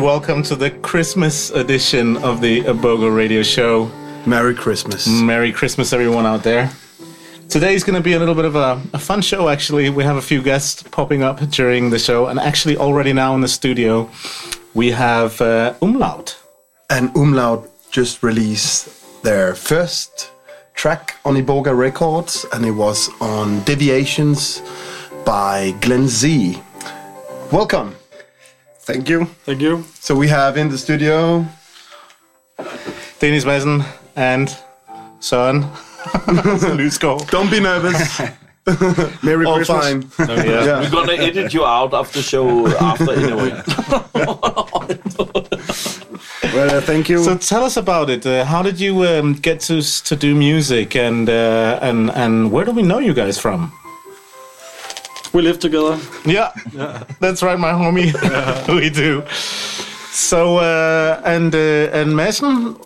Welcome to the Christmas edition of the Iboga Radio Show. Merry Christmas. Merry Christmas, everyone out there. Today's going to be a little bit of a fun show, actually. We have a few guests popping up during the show, and actually already now in the studio, we have Umlaut. And Umlaut just released their first track on Iboga Records, and it was on Deviations by Glenn Z. Welcome. Thank you. Thank you. So we have in the studio Dennis, Mason and Søren. Don't be nervous. Merry all Christmas. Time. No, yeah. Yeah. We're going to edit you out of the show after anyway. Well, thank you. So tell us about it. How did you get to do music and where do we know you guys from? We live together. Yeah, that's right, my homie. Yeah. We do. So and Mason,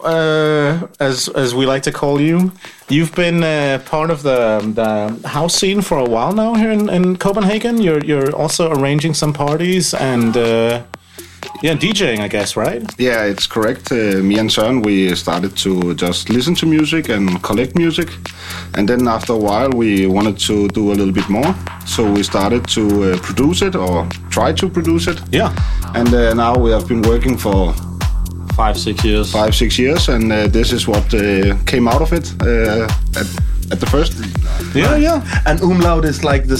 as we like to call you, you've been part of the house scene for a while now here in Copenhagen. You're also arranging some parties and DJing, I guess, right? Yeah, it's correct. Me and Søren, we started to just listen to music and collect music. And then after a while, we wanted to do a little bit more. So we started to produce it or try to produce it. Yeah. And now we have been working for... 5-6 years. 5-6 years, and this is what came out of it at the first. Yeah, yeah. And Umlaut is like the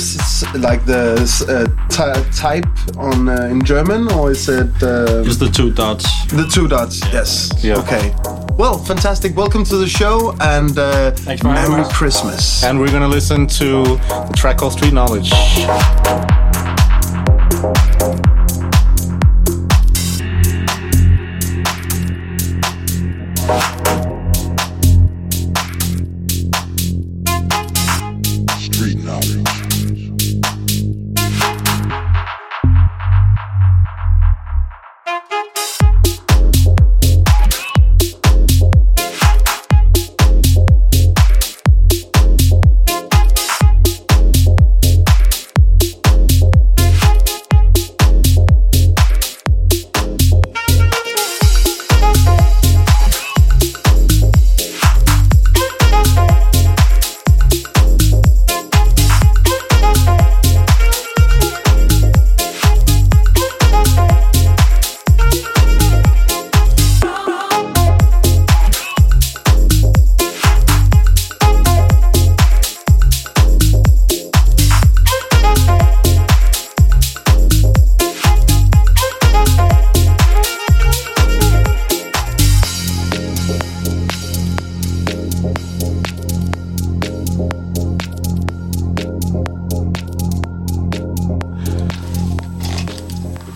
type on in German, or is it? It's the two dots. The two dots. Yeah. Yes. Yeah. Okay. Well, fantastic. Welcome to the show, and Merry Christmas. And we're gonna listen to the track called Street Knowledge.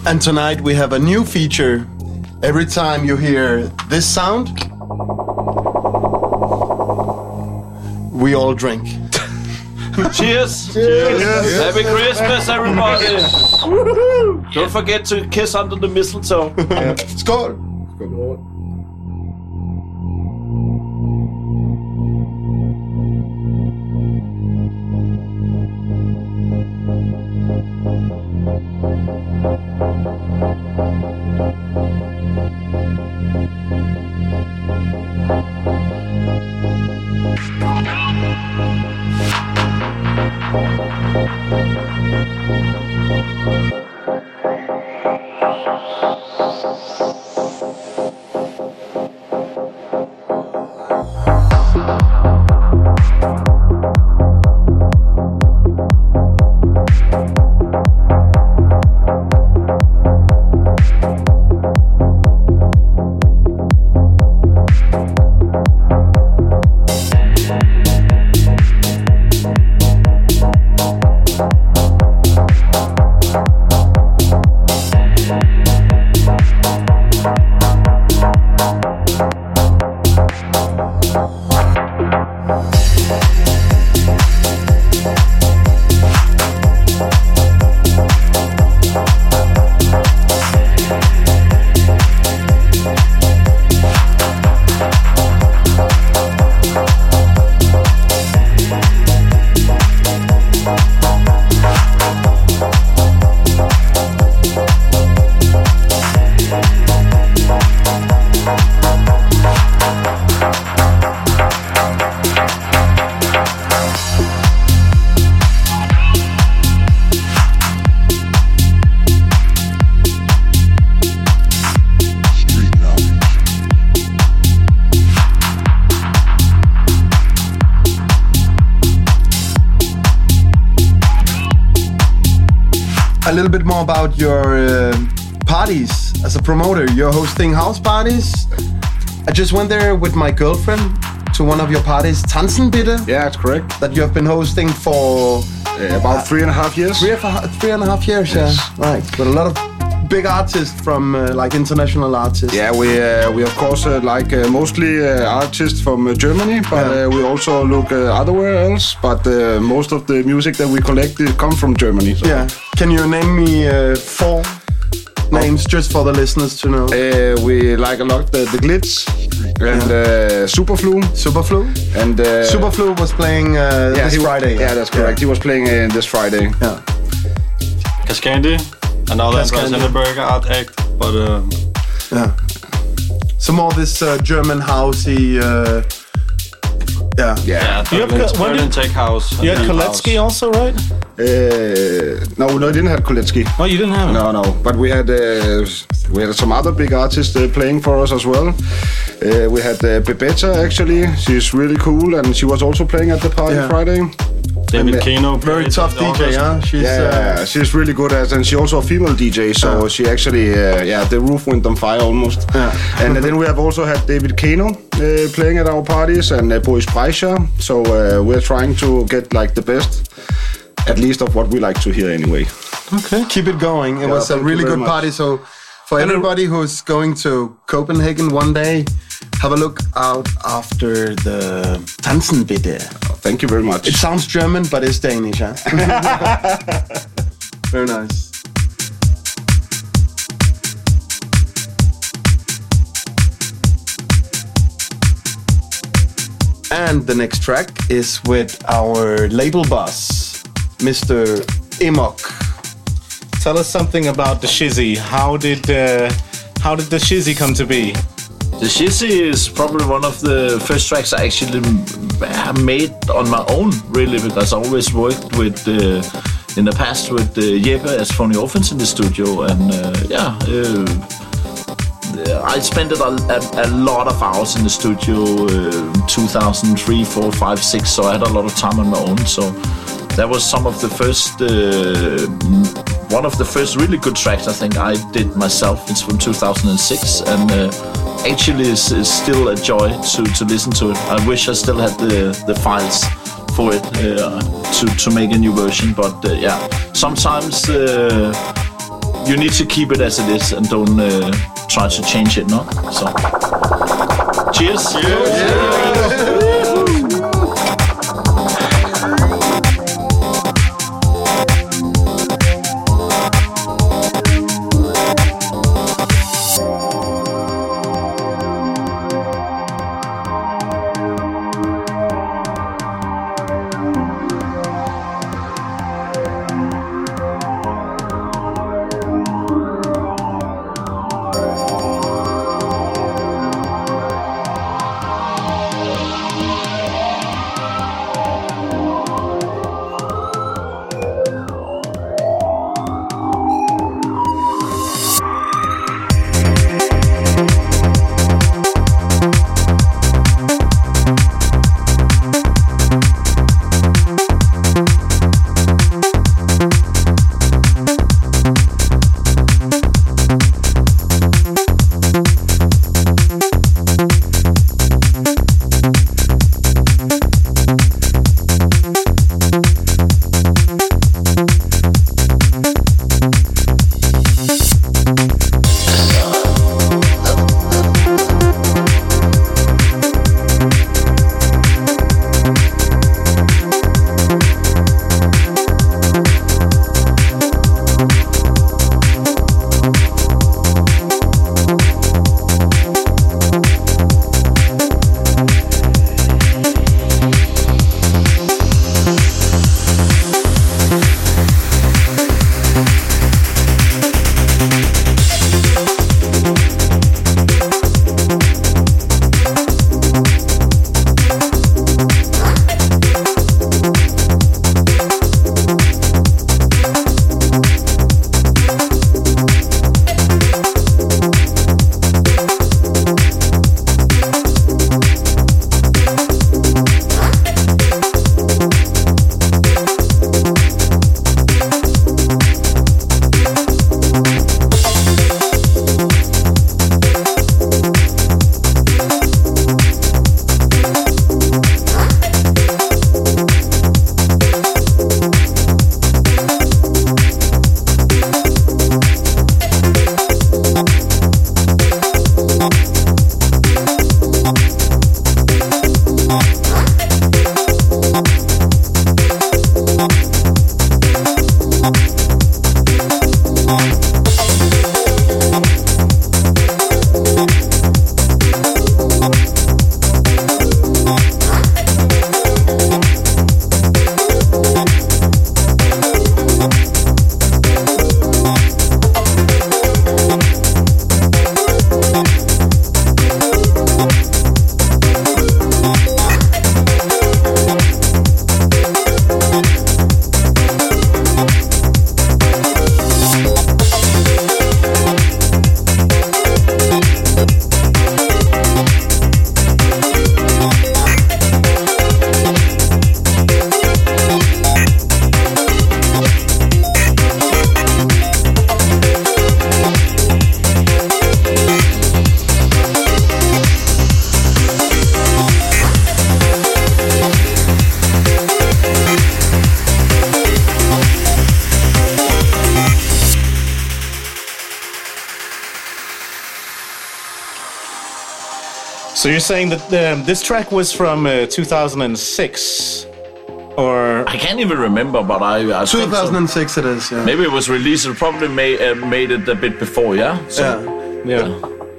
And tonight we have a new feature. Every time you hear this sound, we all drink. Cheers! Cheers. Cheers. Cheers. Happy Christmas, everybody! Woohoo! Don't forget to kiss under the mistletoe. Yeah. Skål! Skål. a little bit more about your parties as a promoter. You're hosting house parties. I just went there with my girlfriend to one of your parties, Tanzen bitte. Yeah, that's correct. That you have been hosting for about 3.5 years. Three and a half years. Yes. Yeah, right. But a lot of big artists from like international artists. Yeah, we of course like mostly artists from Germany, but we also look otherwhere else. But most of the music that we collect come from Germany. So. Yeah. Can you name me four names just for the listeners to know? We like a lot the Glitz. And Superflu. And Superflu was playing this Friday. Yeah, that's correct. Yeah. He was playing this Friday. Yeah. Cascandy, another impressive burger art act, but yeah. Some more this German housey. Yeah. You have Berlin Tech House. You had Koletsky also, right? No, I didn't have Koletsky. Oh, you didn't have him? No. But we had some other big artists playing for us as well. We had Bebetta, actually. She's really cool, and she was also playing at the party Friday. David Keno, very tough DJ, huh? She's really good at, and she's also a female DJ, so she actually, the roof went on fire almost. Yeah. And then we have also had David Keno playing at our parties, and Boris Breischer, so we're trying to get like the best, at least of what we like to hear anyway. Okay. Keep it going. It was a really good party, so for everybody who's going to Copenhagen one day, have a look out after the Tanzen bitte. Thank you very much. It sounds German, but it's Danish, huh? Very nice. And the next track is with our label boss, Mr. Emok. Tell us something about the Shizzy. How did the Shizzy come to be? The Shizzy is probably one of the first tracks I actually made on my own, really, because I always worked with, in the past, with Jeppe as Phony Orphans in the studio, and I spent a lot of hours in the studio, 2003, 4, 5, 6, so I had a lot of time on my own, so that was one of the first really good tracks I think I did myself. It's from 2006, and actually it's still a joy to listen to it. I wish I still had the files for it to make a new version, but sometimes you need to keep it as it is and don't try to change it, no? So, cheers! Cheers. So you're saying that this track was from 2006? Or I can't even remember, but I 2006 think so. It is, yeah. Maybe it was released, it probably made it a bit before, yeah? So, yeah.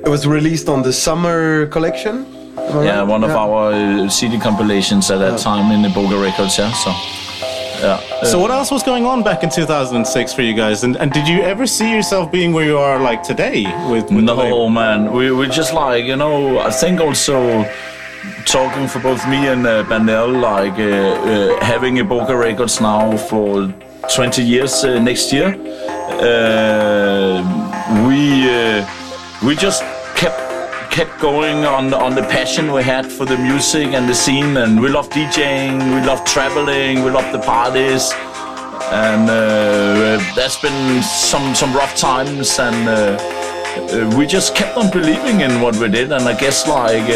It was released on the summer collection? Yeah, one of our CD compilations at that time in the Iboga Records, yeah. So, so what else was going on back in 2006 for you guys? And did you ever see yourself being where you are like today? With no, man. We just like, you know, I think also... Talking for both me and Banel, like having Iboga Records now for 20 years next year, we just kept going on the passion we had for the music and the scene, and we love DJing, we love traveling, we love the parties, and there's been some rough times, and we just kept on believing in what we did, and I guess like.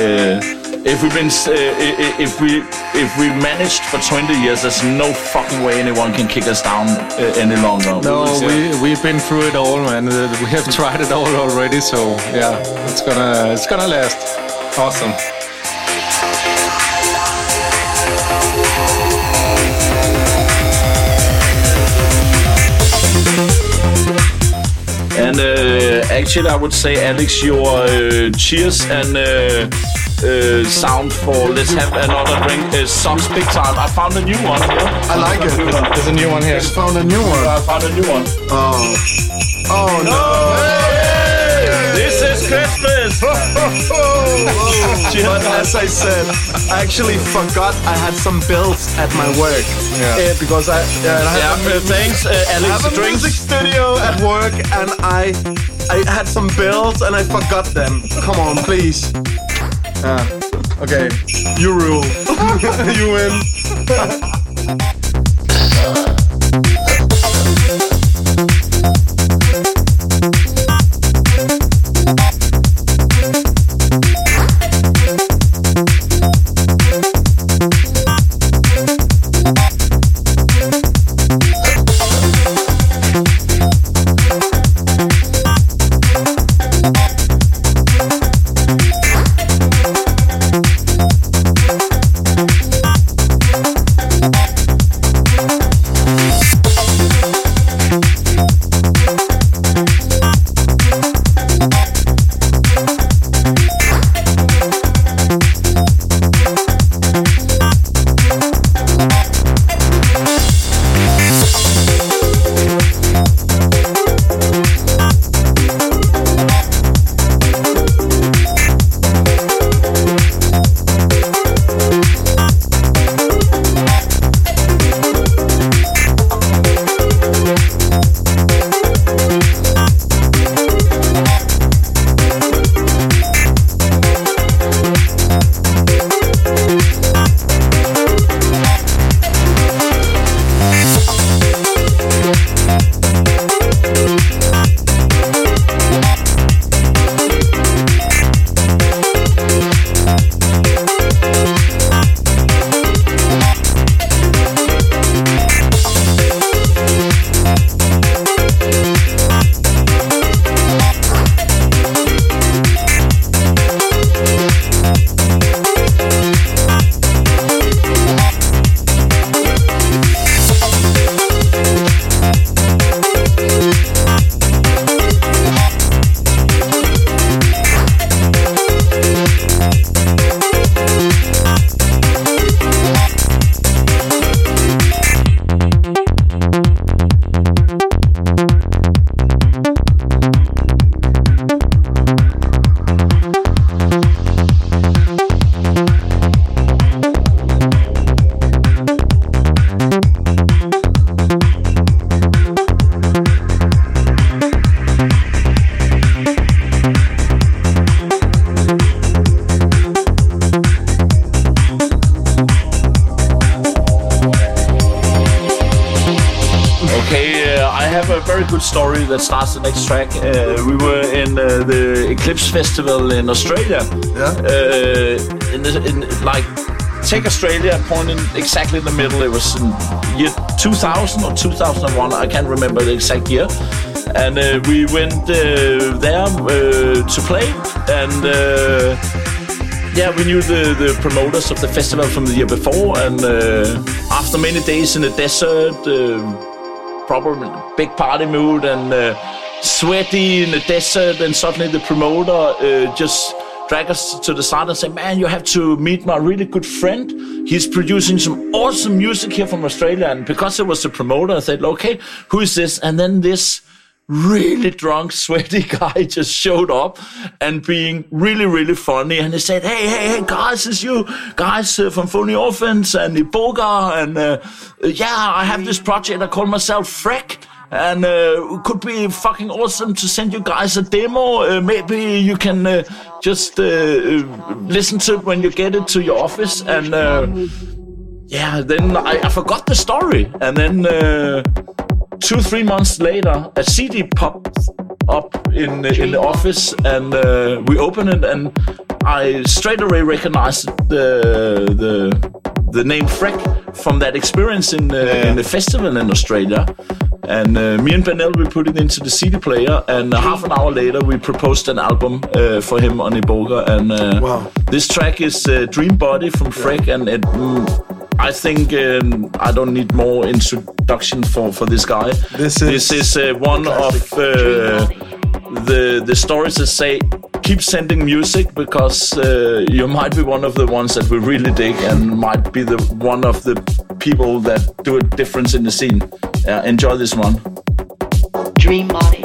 If we managed for 20 years, there's no fucking way anyone can kick us down any longer. No, we've been through it all, man. We have tried it all already, so yeah, it's gonna last. Awesome. And actually, I would say, Alex, your cheers and. Sound for Let's Have Another Drink sucks big time. I found a new one here. I like it. There's a new one here. I just found a new one. I found a new one. Oh no! Hey! This is Christmas! But as I said, I actually forgot I had some bills at my work. Yeah. Because I have a music studio at work, and I had some bills and I forgot them. Come on, please. Okay. You rule. You win. Story that starts the next track. We were in the Eclipse Festival in Australia. Yeah. Take Australia, pointing exactly in the middle. It was in year 2000 or 2001. I can't remember the exact year. And we went there to play. And Yeah, we knew the promoters of the festival from the year before, and after many days in the desert, proper big party mood and sweaty in the desert, and suddenly the promoter just dragged us to the side and said, man, you have to meet my really good friend. He's producing some awesome music here from Australia. And because it was the promoter, I said, okay, who is this? And then this really drunk, sweaty guy just showed up and being really, really funny. And he said, hey, guys, it's you guys from Phony Orphans and Iboga. And I have this project. I call myself FREq. And it could be fucking awesome to send you guys a demo. Maybe you can just listen to it when you get it to your office. And then I forgot the story. And then 2-3 months later, a CD popped up in the office, and we opened it, and I straight away recognized the name FREq from that experience in the festival in Australia. And me and Pernell, we put it into the CD player, and half an hour later we proposed an album for him on Iboga, and this track is Dreambody from FREq, and it, I think I don't need more introduction for this guy. This is one of the stories that say keep sending music, because you might be one of the ones that we really dig and might be the one of the people that do a difference in the scene. Enjoy this one. Dreambody.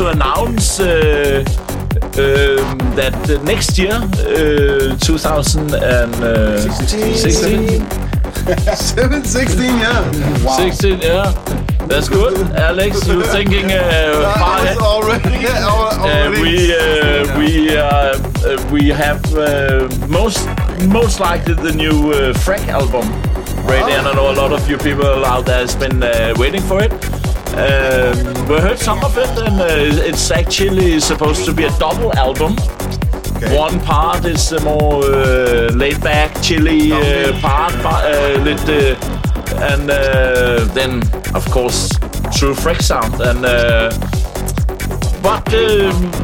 To announce that next year, 2016, 16, yeah. Wow. 16, yeah. That's good, Alex. You're thinking far ahead. Already. We have most likely the new FREq album. Right, and I know a lot of you people out there has been waiting for it. We heard some of it, and it's actually supposed to be a double album. Okay. One part is the more laid-back, chilly part, then of course true FREq sound. And but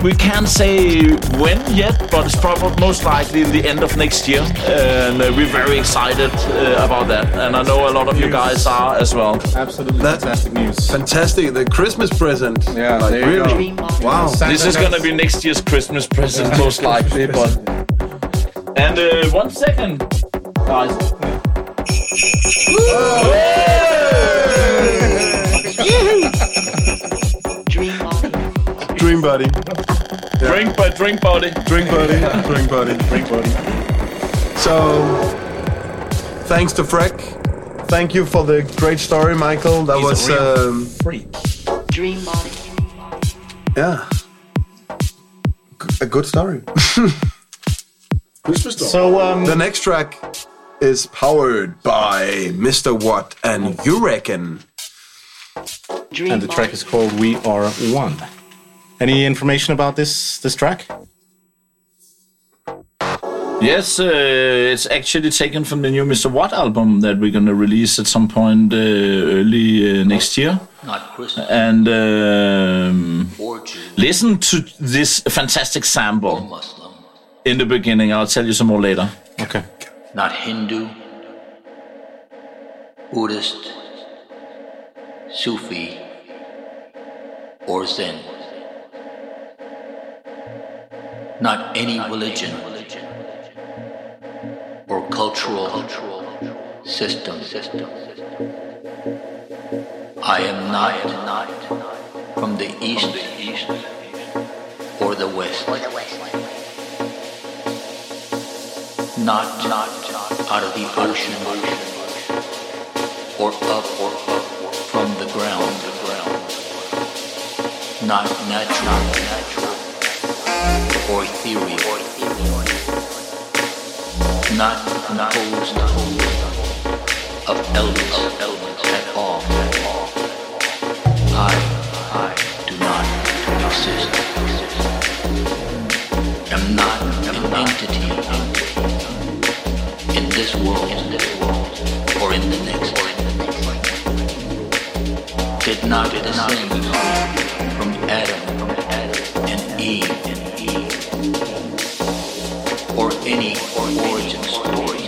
we can't say when yet, but it's probably most likely in the end of next year, and we're very excited about that, and I know a lot of you guys are as well. Absolutely, that's fantastic news. Fantastic, the Christmas present. Yeah, like, there really. You go. Wow. This is gonna be next year's Christmas present, yeah. Most likely, but... And 1 second, guys. Dreambody. Yeah. Dreambody. So, thanks to FREq. Thank you for the great story, Michael. That was FREq. Dreambody. Yeah. A good story. So the next track is powered by Mr. What and You Reckon. And the track is called We Are One. Any information about this track? Yes, it's actually taken from the new Mr. What album that we're going to release at some point early next year. Not Christmas. And listen to this fantastic sample. Muslim. In the beginning, I'll tell you some more later. Okay. Not Hindu, Buddhist, Sufi, or Zen. Not any religion or cultural system. I am not from the East or the West. Not out of the ocean or up from the ground. Not natural. Or theory, not composed of elements at all. I do not exist. Am not an entity in this world or in the next. Did not descend from Adam and Eve. Or any origin story.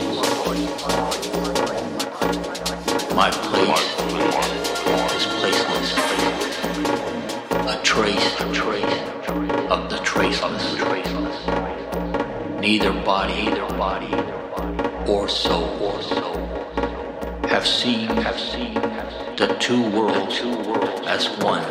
my place is placeless, a trace of the traceless. Neither body or soul have seen the two worlds as one.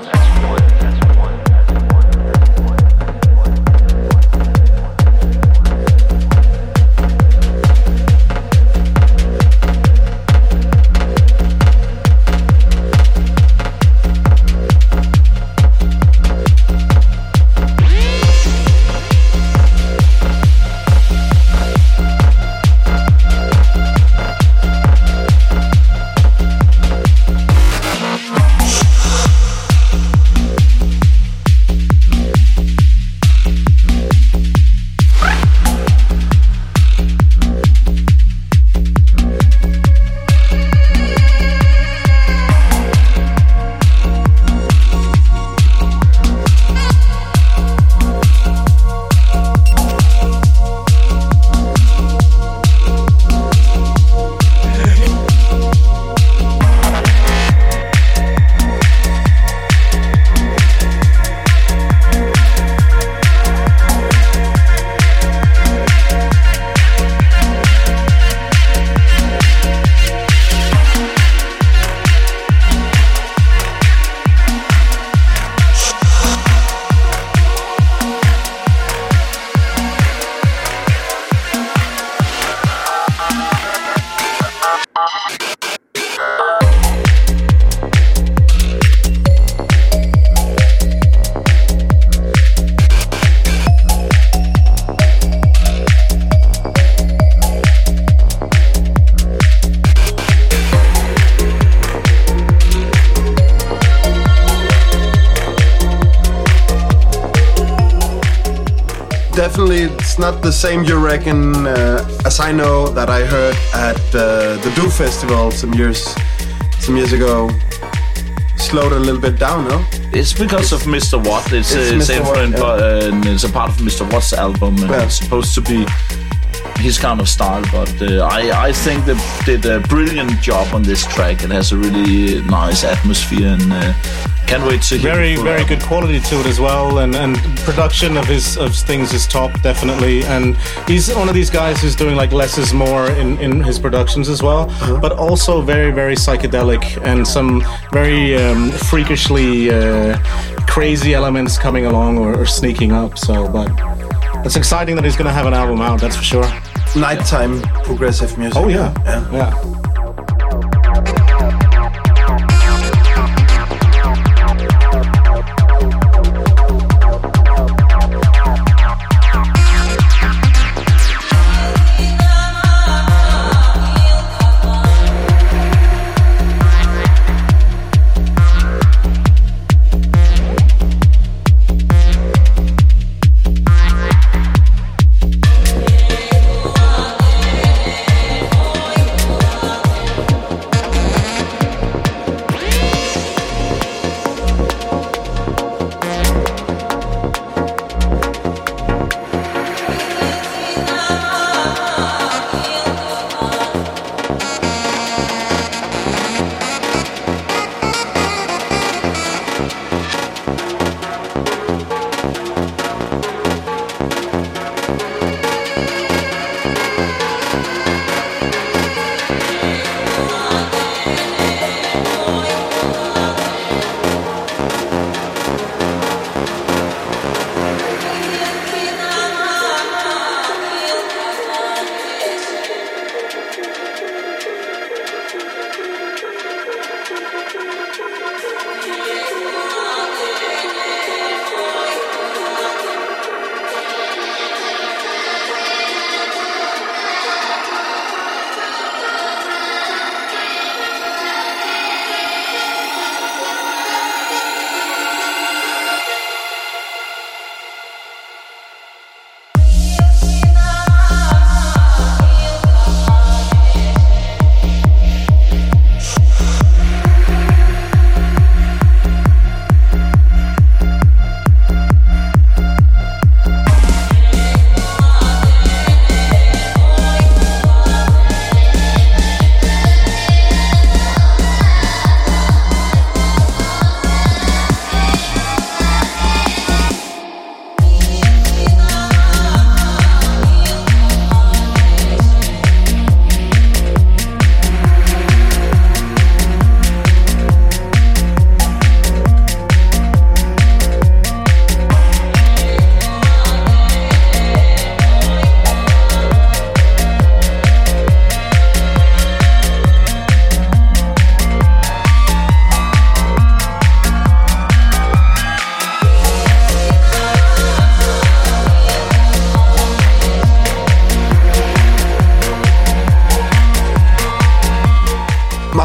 Not the same, you reckon, as I know that I heard at the Do Festival some years ago. Slowed a little bit down, no? It's because of Mr. What. It's influenced, yeah. And it's a part of Mr. What's album, and yeah. It's supposed to be his kind of style, but I think they did a brilliant job on this track. It has a really nice atmosphere, and can't wait to hear. Very good quality to it as well, and production of his things is top, definitely. And he's one of these guys who's doing like less is more in his productions as well, mm-hmm. But also very, very psychedelic and some very freakishly crazy elements coming along or sneaking up. So, but it's exciting that he's going to have an album out. That's for sure. Nighttime progressive music. Oh yeah, yeah, yeah.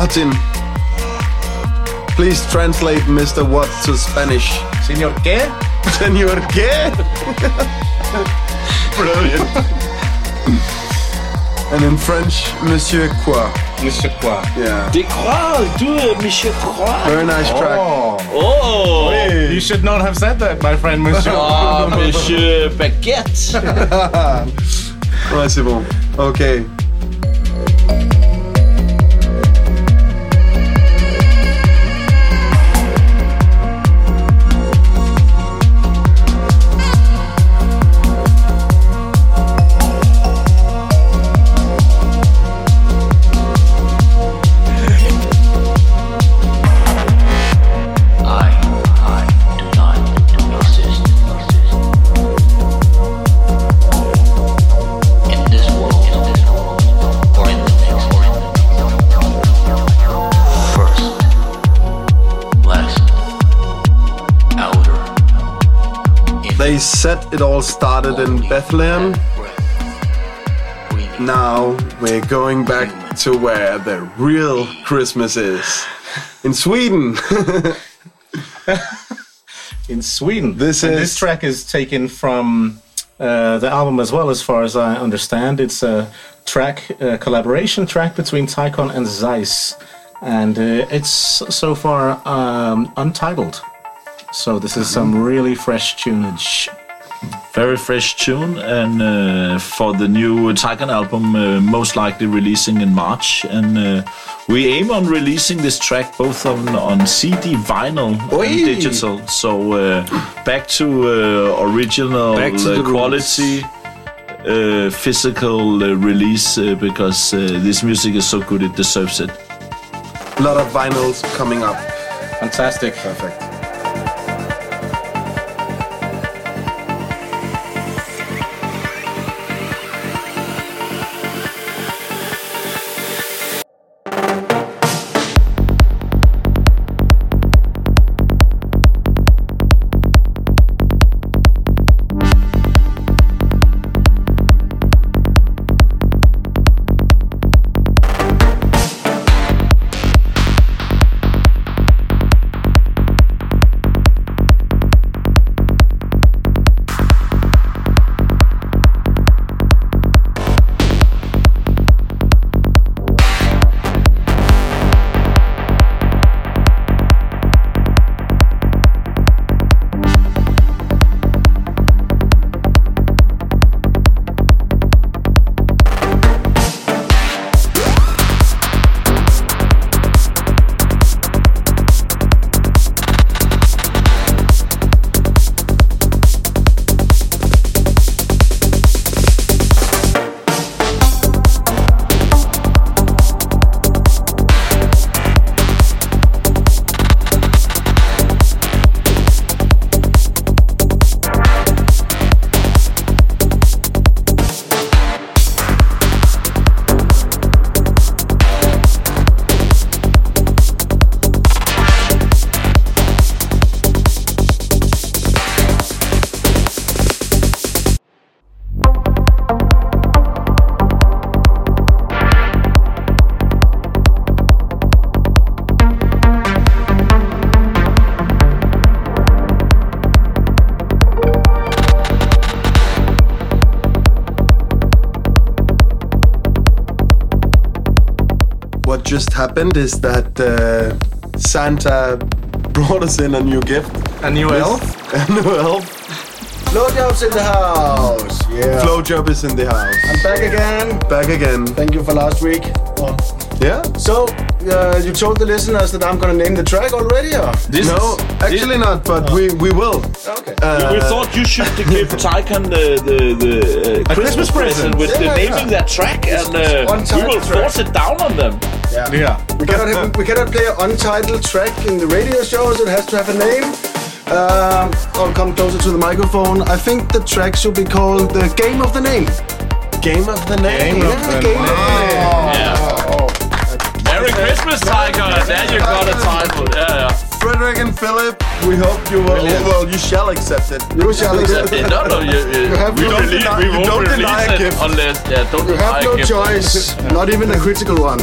Martin, please translate Mr. What to Spanish. Señor qué? Señor qué? Brilliant. And in French, Monsieur quoi? Monsieur quoi? Yeah. Des croix, do Monsieur croix. Very nice track. Oh. Hey. You should not have said that, my friend, Monsieur. Ah, oh, Monsieur Paquette. Ouais, c'est bon. Okay. They said it all started in Bethlehem. Now we're going back to where the real Christmas is. In Sweden. In Sweden. This track is taken from the album as well, as far as I understand. It's a collaboration track between Ticon and Zeiss. And it's so far untitled. So this is some really fresh tunage. Very fresh tune, and for the new Ticon album, most likely releasing in March. And we aim on releasing this track both on CD, vinyl, and digital. So back to original quality, physical release, because this music is so good, it deserves it. A lot of vinyls coming up. Fantastic. Perfect. Just happened is that Santa brought us in a new gift. A new elf? A new elf. Flojob's in the house. Yeah. Flojob is in the house. I'm back again. Back again. Thank you for last week. Oh. Yeah. So, you told the listeners that I'm going to name the track already? Or? No, actually not, but we will. Okay. We thought you should give Ticon the Christmas present with naming that track, and we will force it down on them. Yeah. We cannot play an untitled track in the radio show, so it has to have a name. I'll come closer to the microphone. I think the track should be called the Game of the Name. Game of the Name. Merry Christmas, Ticon. There you got a title. Yeah. Frederick and Philip, we hope you will. Well, you shall accept it. You shall accept it. No, you don't deny a gift unless don't you have no choice. Not even a critical one.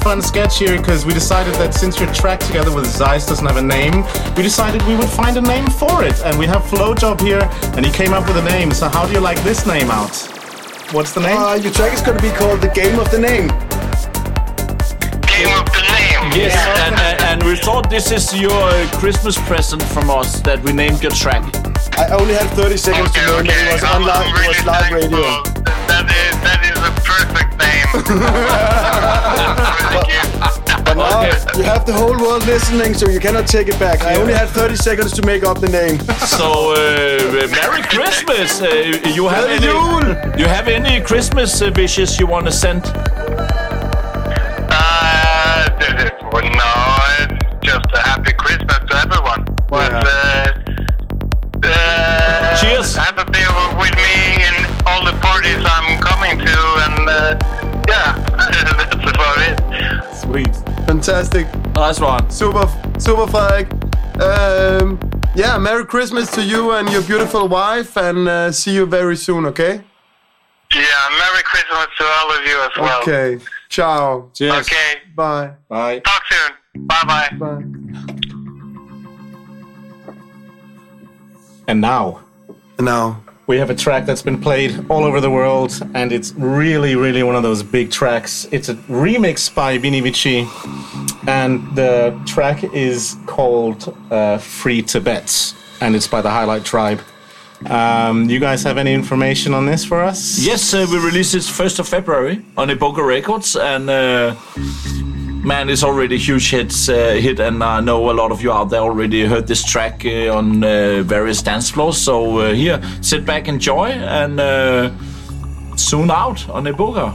Fun sketch here because we decided that since your track together with Zeiss doesn't have a name, we decided we would find a name for it, and we have Flojob here and he came up with a name. So how do you like this name out? What's the name? Your track is going to be called The Game of the Name. Game of the Name. Yes, yeah. And we thought this is your Christmas present from us that we named your track. I only had 30 seconds to learn that it was online, really it was live radio. That is a perfect name. You have the whole world listening, so you cannot take it back. I only had 30 seconds to make up the name. So, Merry Christmas! You have any Christmas wishes you want to send? No, it's just a happy Christmas to everyone. But, cheers! Have a beer with me in all the parties I'm coming to, and that's about it. Sweet. Fantastic. Nice one. Super FREq. Merry Christmas to you and your beautiful wife, and see you very soon, okay? Yeah, Merry Christmas to all of you as well. Okay. Ciao. Cheers. Okay. Bye. Bye. Talk soon. Bye-bye. Bye. And now. We have a track that's been played all over the world, and it's really, really one of those big tracks. It's a remix by Vini Vici, and the track is called Free Tibet, and it's by the Highlight Tribe. You guys have any information on this for us? Yes, we released it 1st of February on Iboga Records, and man, it's already a huge hit, and I know a lot of you out there already heard this track on various dance floors. So here, sit back, enjoy, and soon out on Iboga.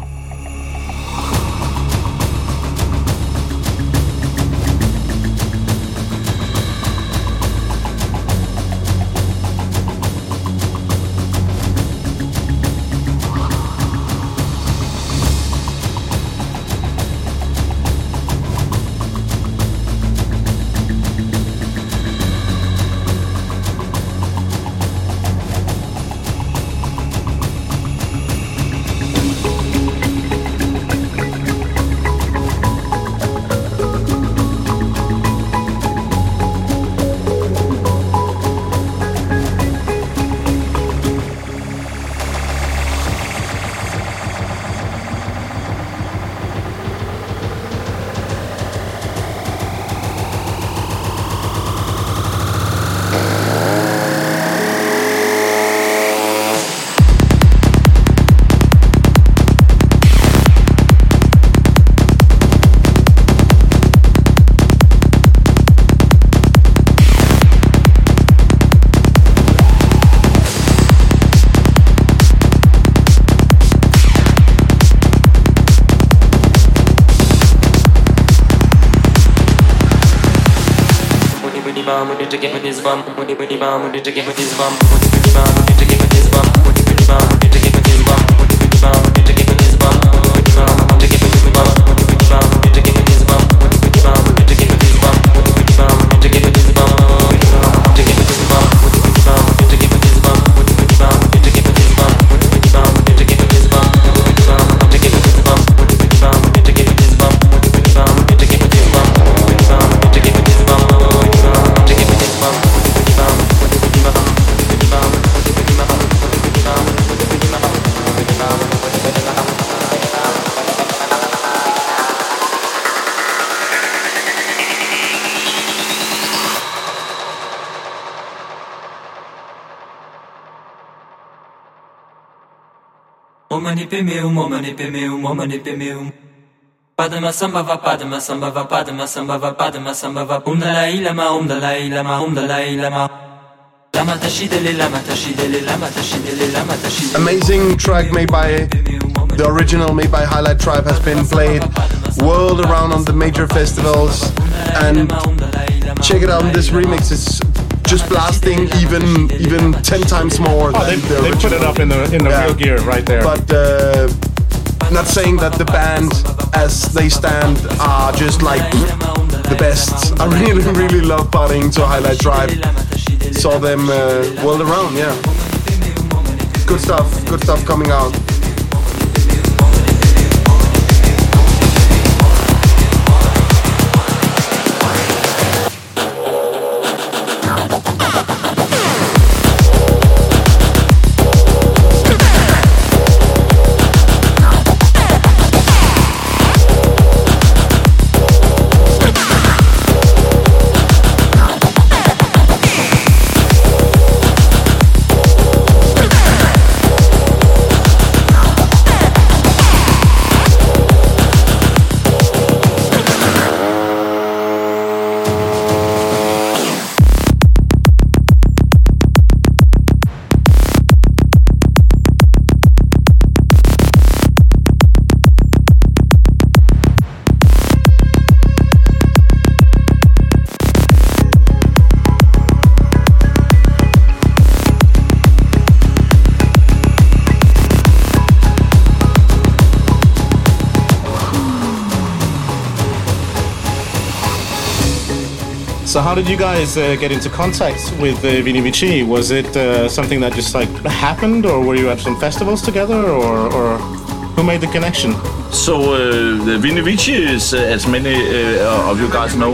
Omani pemeum. Padma samba va. Umdalai lama. Amazing track made by the original, made by Highlight Tribe, has been played world around on the major festivals, and check it out. This remix is just blasting even 10 times more. They put it up in the real gear right there. But not saying that the band as they stand are just like the best. I really love partying to Highlight Tribe. Saw them world around, yeah. Good stuff coming out. So how did you guys get into contact with Vini Vici? Was it something that just like happened, or were you at some festivals together, or who made the connection? So Vini Vici is, as many of you guys know,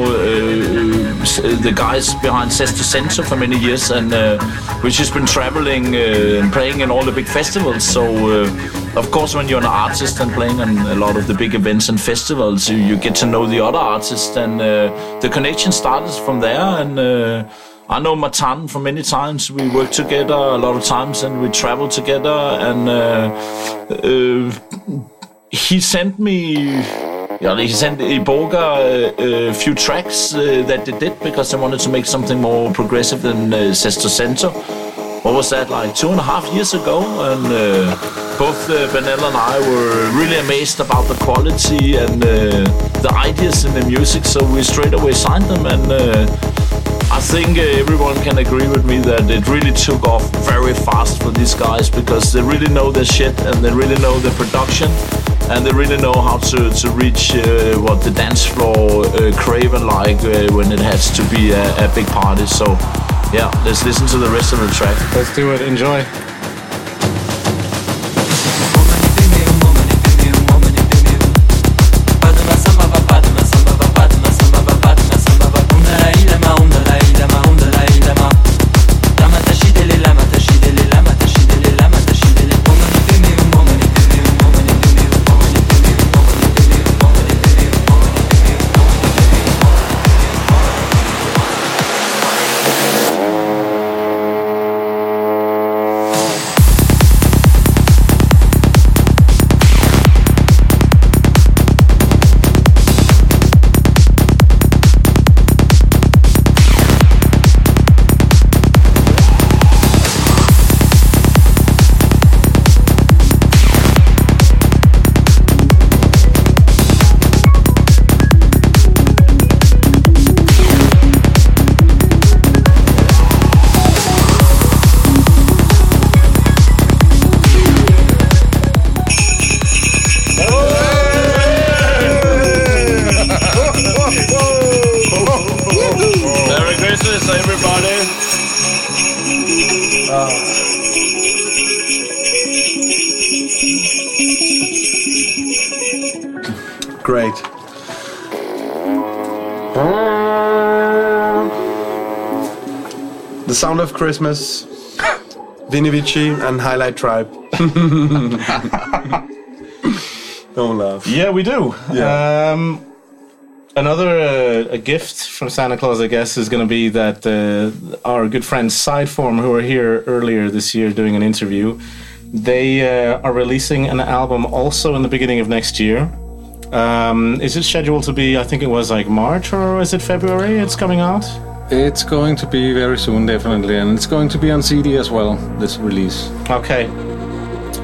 the guys behind Sesto Senso for many years, and which has been traveling and playing in all the big festivals. So of course, when you're an artist and playing on a lot of the big events and festivals, you get to know the other artists, and the connection started from there. And I know Matan from many times. We worked together a lot of times, and we traveled together. And he sent Iboga a few tracks that they did because they wanted to make something more progressive than Sesto Senso. What was that, like 2.5 years ago? And both Benella and I were really amazed about the quality and the ideas in the music, so we straight away signed them. And I think everyone can agree with me that it really took off very fast for these guys, because they really know their shit, and they really know their production, and they really know how to reach what the dance floor craven like when it has to be a big party. So yeah, let's listen to the rest of the track. Let's do it, enjoy. Great. The Sound of Christmas, Vini Vici and Highlight Tribe. Don't laugh. Yeah, we do. Yeah. Another a gift from Santa Claus, I guess, is going to be that our good friend Sideform, who were here earlier this year doing an interview, they are releasing an album also in the beginning of next year. Is it scheduled to be, I think it was like March, or is it February it's coming out? It's going to be very soon, definitely, and it's going to be on CD as well, this release. Okay.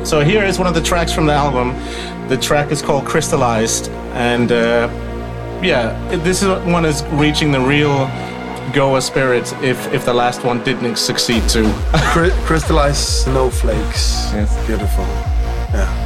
So here is one of the tracks from the album. The track is called Crystallized, and... yeah, this one is reaching the real Goa spirit if the last one didn't succeed too. Crystallized snowflakes. Yes. Beautiful. Yeah.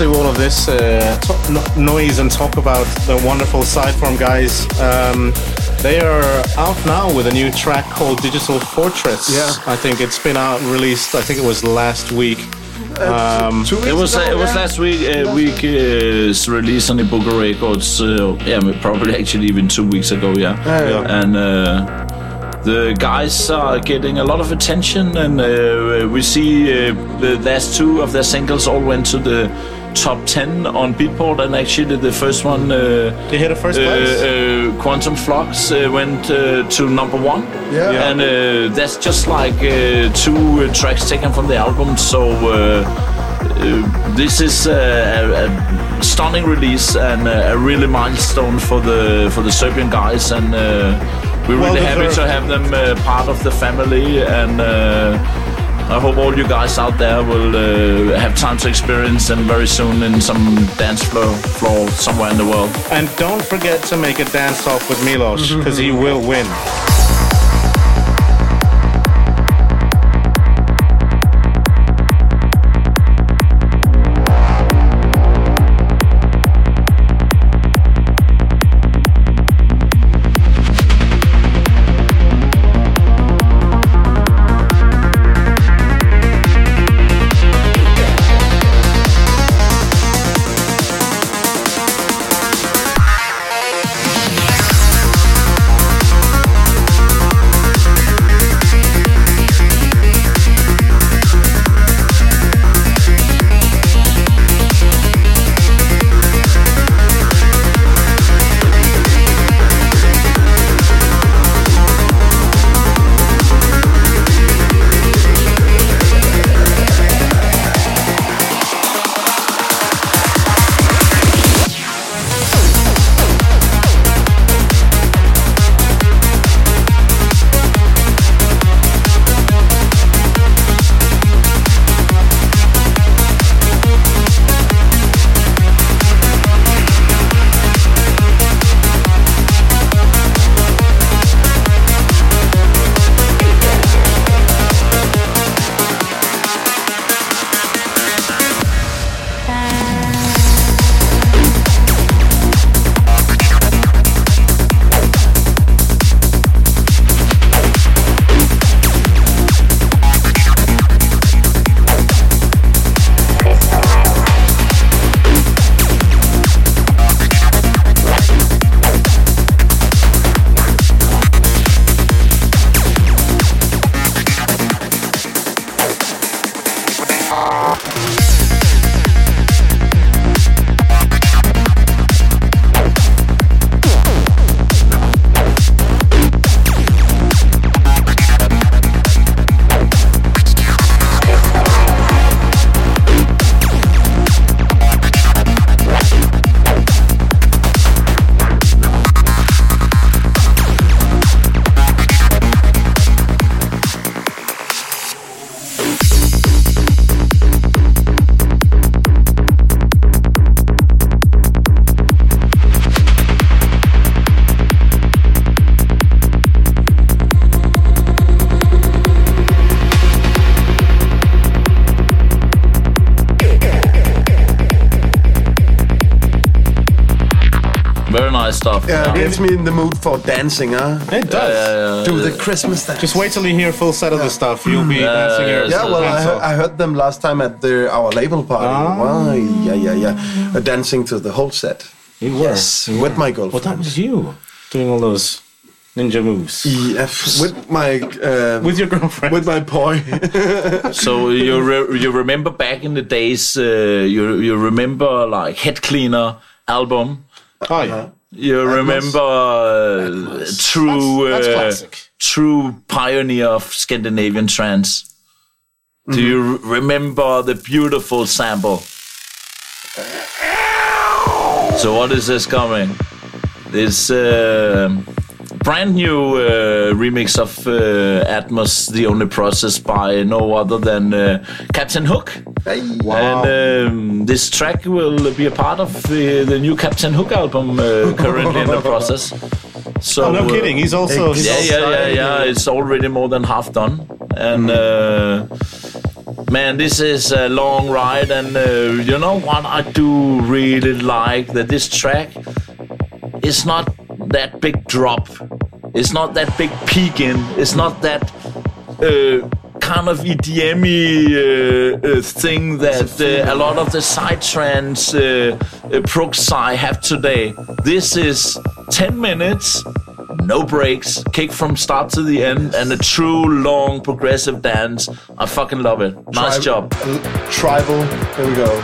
To all of this noise and talk about the wonderful Sideform guys, They are out now with a new track called Digital Fortress. Yeah. I think it's been out released, I think it was last week. It was last week, released on Iboga Records, probably actually even 2 weeks ago, And the guys are getting a lot of attention, and we see the last two of their singles all went to the top 10 on Beatport, and actually the first one, they hit a first place. Quantum Flux went to number 1, and that's just like two tracks taken from the album, so this is a stunning release and a really milestone for the Serbian guys, and we're really happy to have them part of the family, and I hope all you guys out there will have time to experience them very soon in some dance floor somewhere in the world. And don't forget to make a dance off with Milos, because he will win. Stuff. Yeah, it gets me in the mood for dancing, huh? It does. Do the Christmas dance. Just wait till you hear full set of the stuff. You'll be dancing here. Yeah, well, I heard them last time at our label party. Wow, dancing to the whole set. It was. Yes, with my girlfriend. Well, that was you doing all those ninja moves. With your girlfriend. With my boy. So you remember back in the days, you remember like Head Cleaner album. Oh, yeah. You remember true, true pioneer of Scandinavian trance. Mm-hmm. Do you remember the beautiful sample? So what is this coming? This brand new remix of Atmos, The Only Process, by no other than Captain Hook. Hey. Wow. And this track will be a part of the new Captain Hook album currently in the process. So no kidding, he's also... it's already more than half done. And man, this is a long ride, and you know what I do really like? That this track is not that big drop It's not that big peak in. It's not that kind of EDM-y thing that a lot of the psytrance prog psy have today. This is 10 minutes, no breaks, kick from start to the end, and a true long progressive dance. I fucking love it. Nice job. Tribal. Here we go.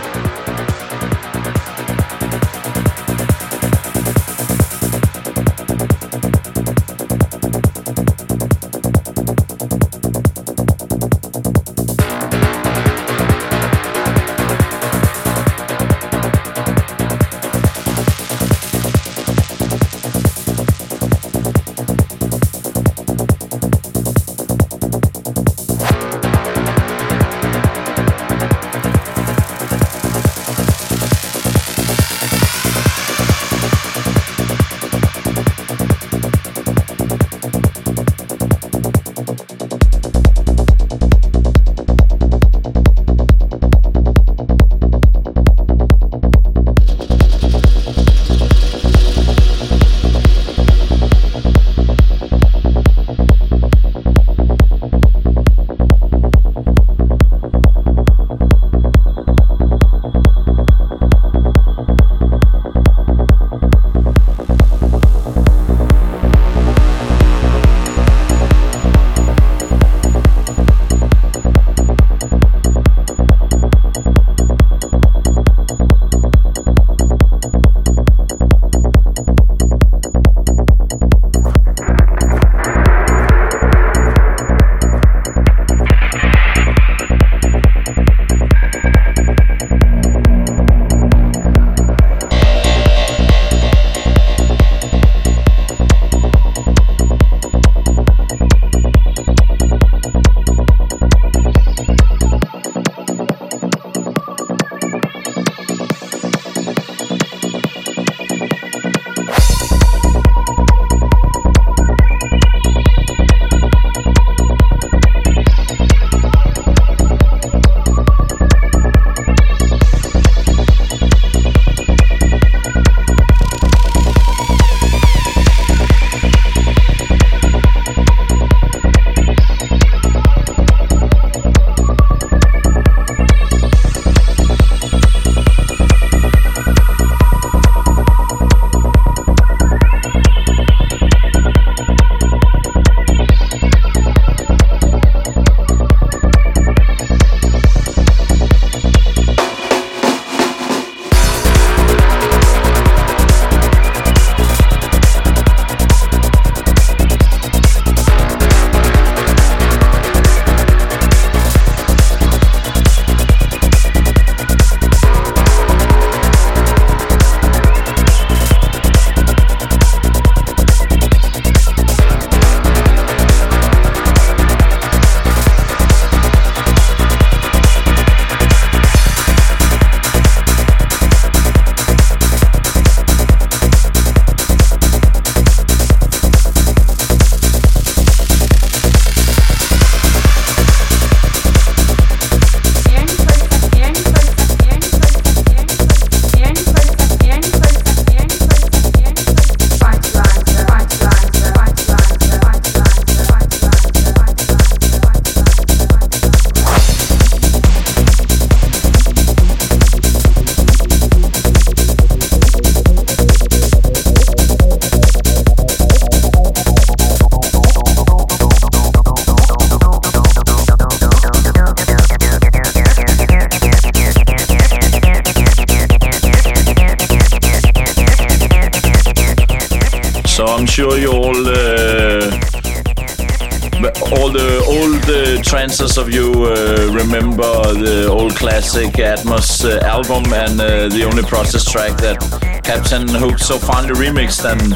Of you remember the old classic Atmos album and the only process track that Captain Hook so finally remixed, and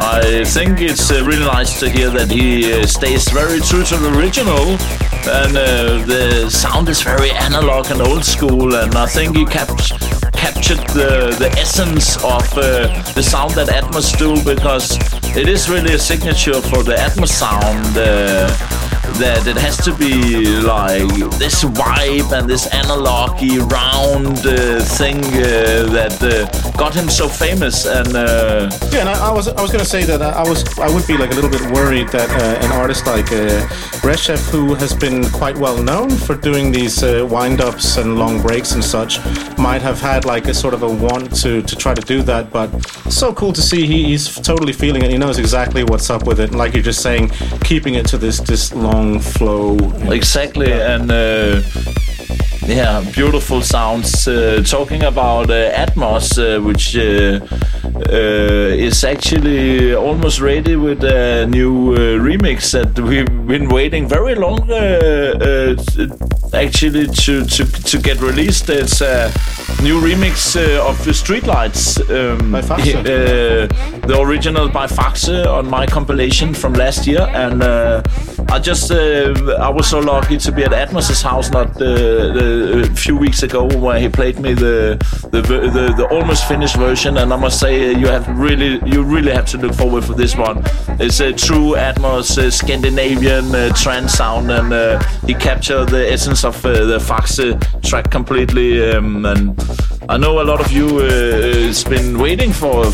I think it's really nice to hear that he stays very true to the original, and the sound is very analog and old school, and I think he captured the essence of the sound that Atmos do, because it is really a signature for the Atmos sound. that it has to be like this vibe and this analogy round thing that got him so famous. And yeah, and I was gonna say that I would be like a little bit worried that an artist like Reshef, who has been quite well known for doing these wind-ups and long breaks and such, might have had like a sort of a want to try to do that. But so cool to see he's totally feeling it. He knows exactly what's up with it, and like you're just saying, keeping it to this long flow. Exactly. Yeah. And yeah, beautiful sounds. Talking about Atmos, which is actually almost ready with a new remix that we've been waiting very long actually to get released. It's a new remix of the Streetlights by Faxe. The original by Faxe on my compilation from last year. And I was so lucky to be at Atmos's house a few weeks ago, where he played me the almost finished version. And I must say, you really have to look forward for this one. It's a true Atmos Scandinavian trance sound, and he captured the essence of the Faxe track completely. And I know a lot of you has been waiting for a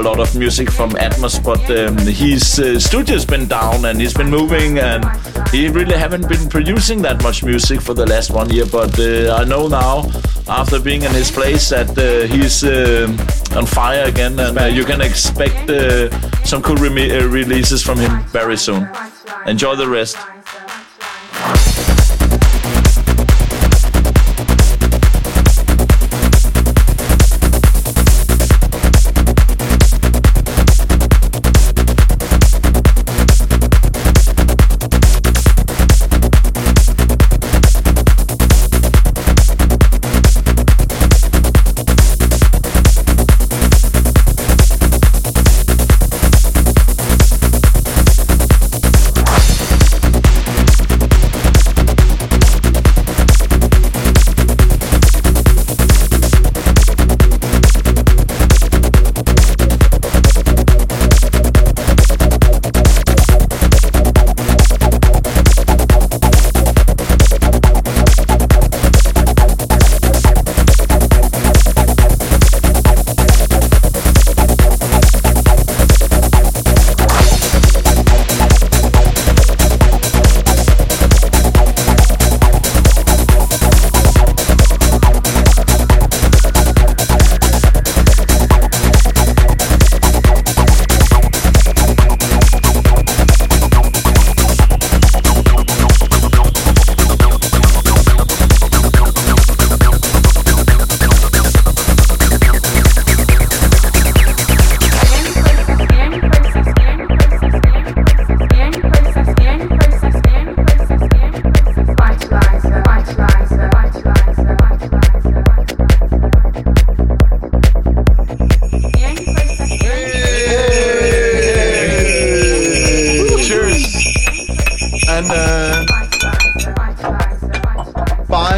lot of music from Atmos, but his studio's been down and he's been moving, and he really haven't been producing that much music for the last 1 year. But I know now, after being in his place, that he's on fire again, and you can expect some cool releases from him very soon. Enjoy the rest.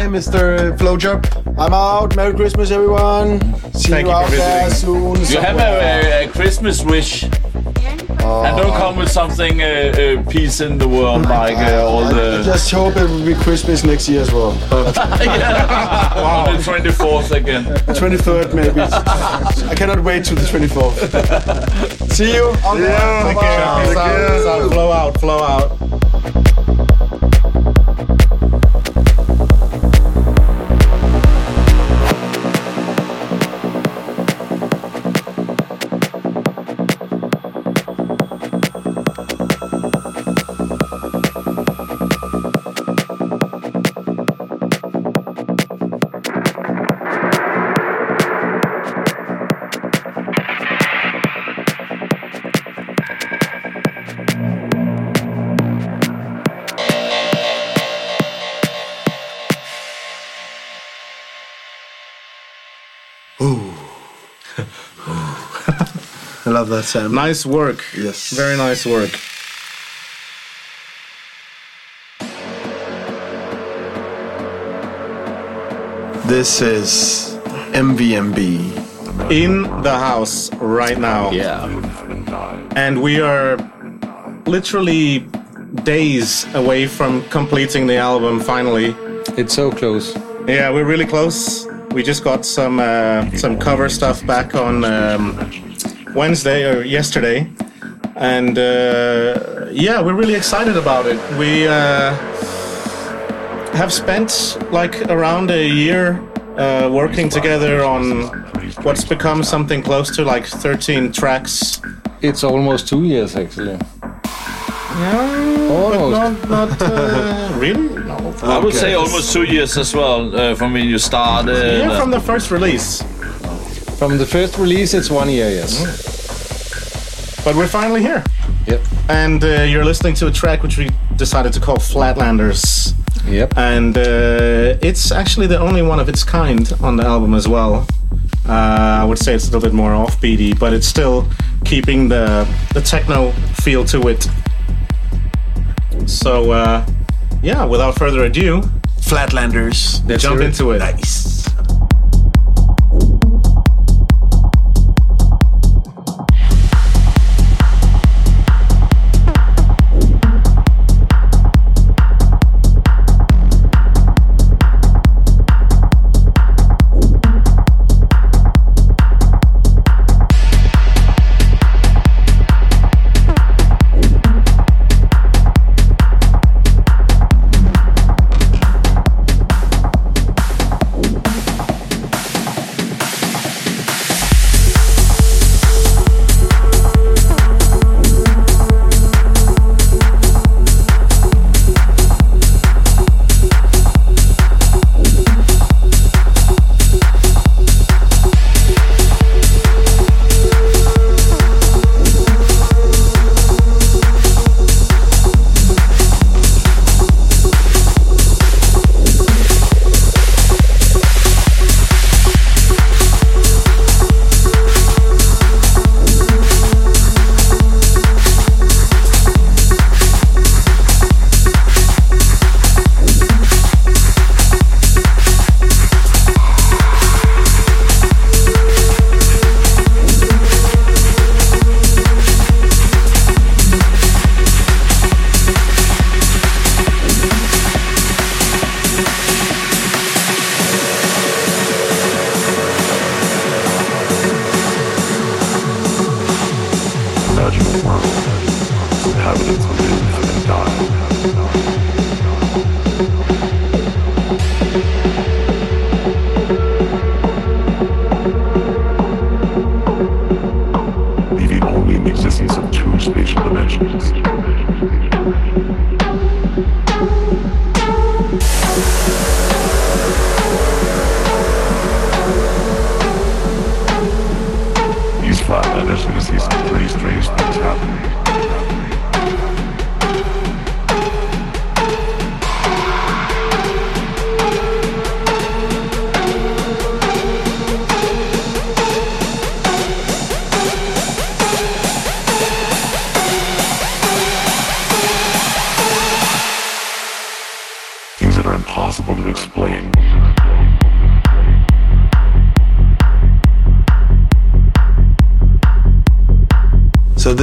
Mr. Flojob, I'm out. Merry Christmas, everyone. See Thank you out there soon. You somewhere. Have a Christmas wish, and don't come with something peace in the world like all the. I just hope it will be Christmas next year as well. Wow. On the 24th again. 23rd maybe. I cannot wait till the 24th. See you. On yeah. Thank you. Flow out. Love that sound. Nice work. Yes. Very nice work. This is MVMB. In the house right now. Yeah. And we are literally days away from completing the album finally. It's so close. Yeah, we're really close. We just got some cover stuff back on Wednesday or yesterday, and yeah, we're really excited about it. We have spent like around a year working together on what's become something close to like 13 tracks. It's almost 2 years actually. Yeah, almost. But not really? No. I would say almost 2 years as well from when you started. Yeah, from the first release. From the first release, it's 1 year, yes. Mm-hmm. But we're finally here. Yep. And you're listening to a track which we decided to call Flatlanders. Yep. And it's actually the only one of its kind on the album as well. I would say it's a little bit more offbeaty, but it's still keeping the techno feel to it. So, yeah, without further ado, Flatlanders, let's jump into it. Nice.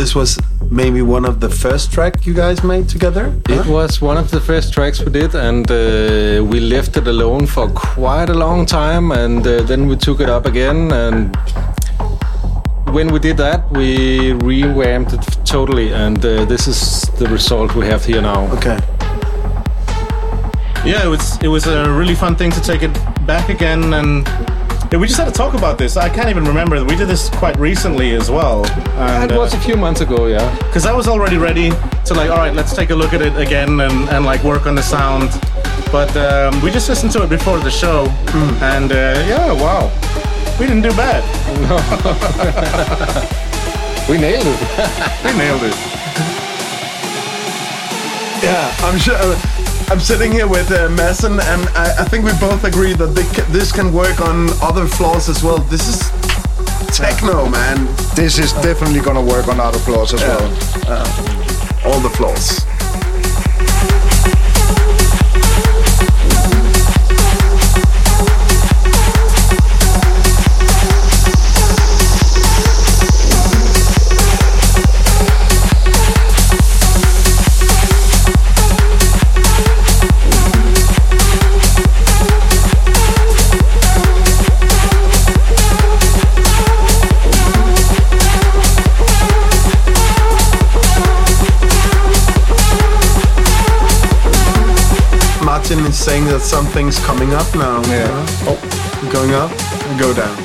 This was maybe one of the first tracks you guys made together? Huh? It was one of the first tracks we did, and we left it alone for quite a long time, and then we took it up again, and when we did that, we revamped it totally, and this is the result we have here now. Okay. Yeah, it was a really fun thing to take it back again, and we just had to talk about this. I can't even remember. We did this quite recently as well. And, it was a few months ago, yeah. Because I was already ready to like, all right, let's take a look at it again and like work on the sound. But we just listened to it before the show, and yeah, wow, we didn't do bad. No. We nailed it. We nailed it. Yeah, I'm sure. I'm sitting here with Mason, and I think we both agree that this can work on other floors as well. This is techno, man. This is definitely gonna work on other floors as well. All the floors. Martin is saying that something's coming up now. Yeah. Oh, going up, go down.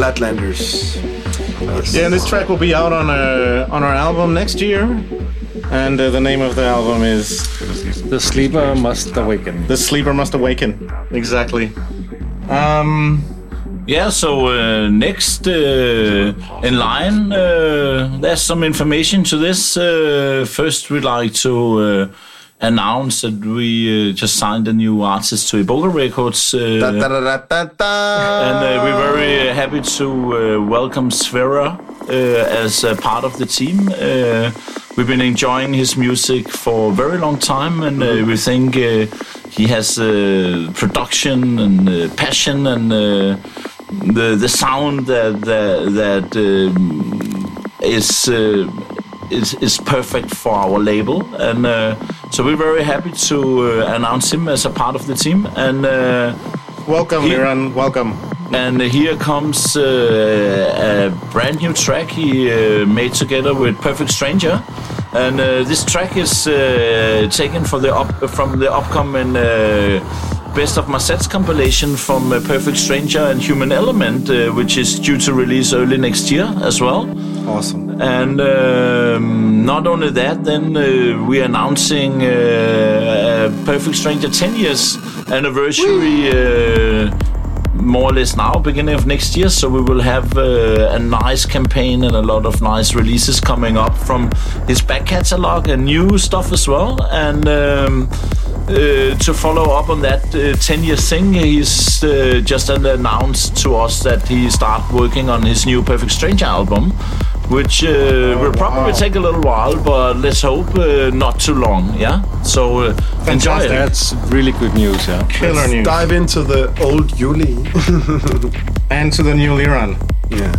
Flatlanders. Yeah, and this track will be out on our album next year, and the name of the album is "The Sleeper Must Awaken." The Sleeper Must Awaken, exactly. Yeah, so next in line, there's some information to this. First, we'd like to announced that we just signed a new artist to Iboga Records. And we're very happy to welcome Sverre as a part of the team. We've been enjoying his music for a very long time, and we think he has production and passion and the sound that is perfect for our label. And so we're very happy to announce him as a part of the team. And welcome, Liran. Welcome. And here comes a brand new track he made together with Perfect Stranger. And this track is taken from the upcoming Best of My Sets compilation from Perfect Stranger and Human Element, which is due to release early next year as well. Awesome. And not only that, then we're announcing Perfect Stranger 10 years anniversary more or less now, beginning of next year. So we will have a nice campaign and a lot of nice releases coming up from his back catalog and new stuff as well. And to follow up on that 10-year thing, he's just announced to us that he started working on his new Perfect Stranger album, which will probably take a little while, but let's hope not too long, yeah? So enjoy it. That's really good news, yeah? Killer news. Dive into the old Yuli. And to the new Liran. Yeah.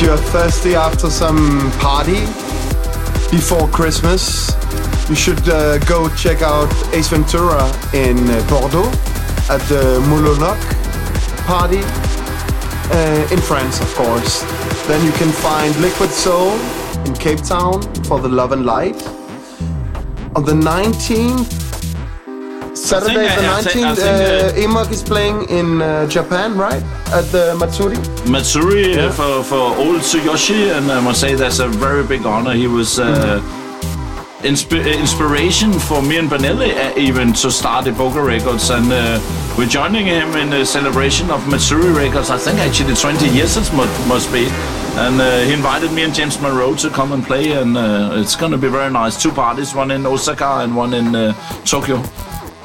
if you're thirsty after some party before Christmas, you should go check out Ace Ventura in Bordeaux at the Moulonoc party in France, of course. Then you can find Liquid Soul in Cape Town for the Love and Light. On the 19th, Saturday the 19th, Emok is playing in Japan, right? At the Matsuri? Matsuri, yeah. for old Tsuyoshi, and I must say that's a very big honor. He was inspiration for me and Benelli even to start Iboga Records, and we're joining him in the celebration of Matsuri Records, I think actually 20 years it must be. And he invited me and James Monroe to come and play, and it's going to be very nice. Two parties, one in Osaka and one in Tokyo.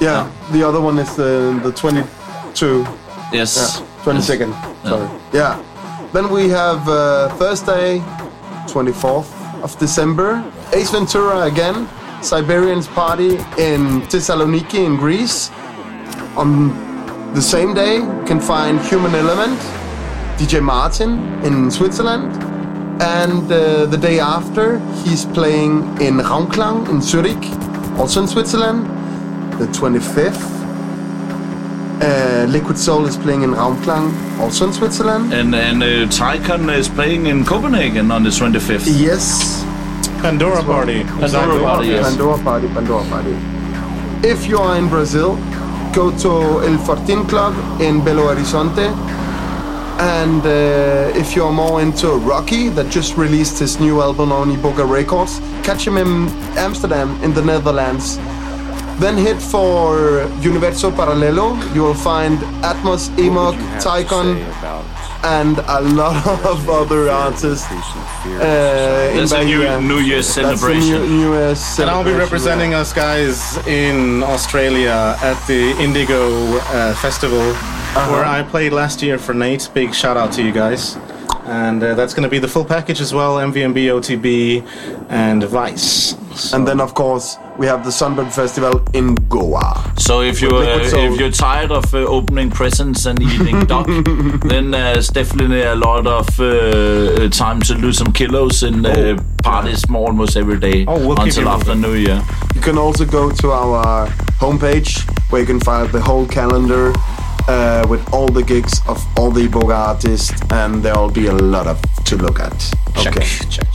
Yeah, the other one is the 22. Yes. Yeah, 22nd, yes. Sorry. Yeah. Then we have Thursday, 24th of December. Ace Ventura again, Siberians party in Thessaloniki in Greece. On the same day, you can find Human Element, DJ Martin in Switzerland. And the day after, he's playing in Raumklang in Zurich, also in Switzerland. The 25th, Liquid Soul is playing in Raumklang, also in Switzerland. And Ticon is playing in Copenhagen on the 25th. Yes. Pandora Party. Pandora Party. If you are in Brazil, go to El Fortin Club in Belo Horizonte. And if you're more into Rocky, that just released his new album on Iboga Records, catch him in Amsterdam in the Netherlands. Then hit for Universo Paralelo. You will find Atmos, Emok, Ticon, and a lot of other artists. That's a New Year's celebration. And I'll be representing us guys in Australia at the Indigo Festival, where I played last year for Nate. Big shout out to you guys. And that's going to be the full package as well, MVMB, OTB, and Vice. So. And then, of course, we have the Sunburn Festival in Goa. So if you're tired of opening presents and eating duck, then there's definitely a lot of time to lose some kilos in parties almost every day until after New Year. You can also go to our homepage where you can find the whole calendar. With all the gigs of all the Iboga artists, and there will be a lot of to look at. Okay. Check.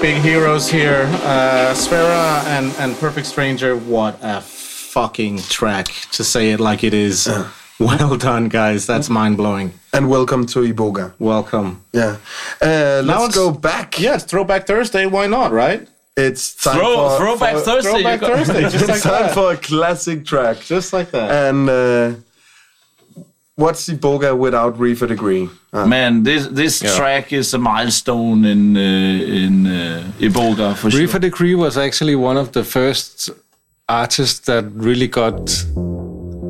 Big heroes here, Sfera and Perfect Stranger. What a fucking track, to say it like it is. Well done, guys. That's mind-blowing. And welcome to Iboga. Welcome. Yeah. Let's go back. Yeah, it's Throwback Thursday. Why not, right? It's time for Throwback Thursday. Throwback Thursday, just like that. It's time for a classic track. Just like that. And What's Iboga without Reefer Degree? Man, this track is a milestone in Iboga for sure. Reefer Degree was actually one of the first artists that really got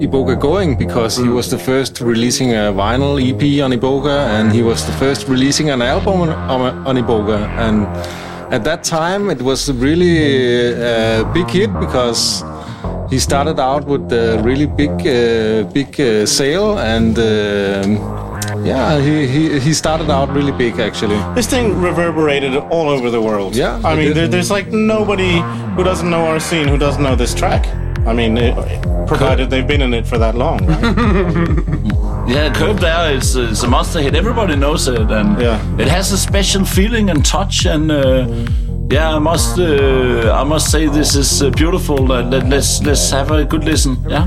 Iboga going, because he was the first releasing a vinyl EP on Iboga, and he was the first releasing an album on Iboga. And at that time, it was really a big hit because he started out with a really big sale, and he started out really big, actually. This thing reverberated all over the world. Yeah, I mean, there's like nobody who doesn't know our scene who doesn't know this track. I mean, provided they've been in it for that long, right? Yeah, Cope there is a monster hit. Everybody knows it, and it has a special feeling and touch, and I must say this is beautiful. Let's have a good listen. Yeah.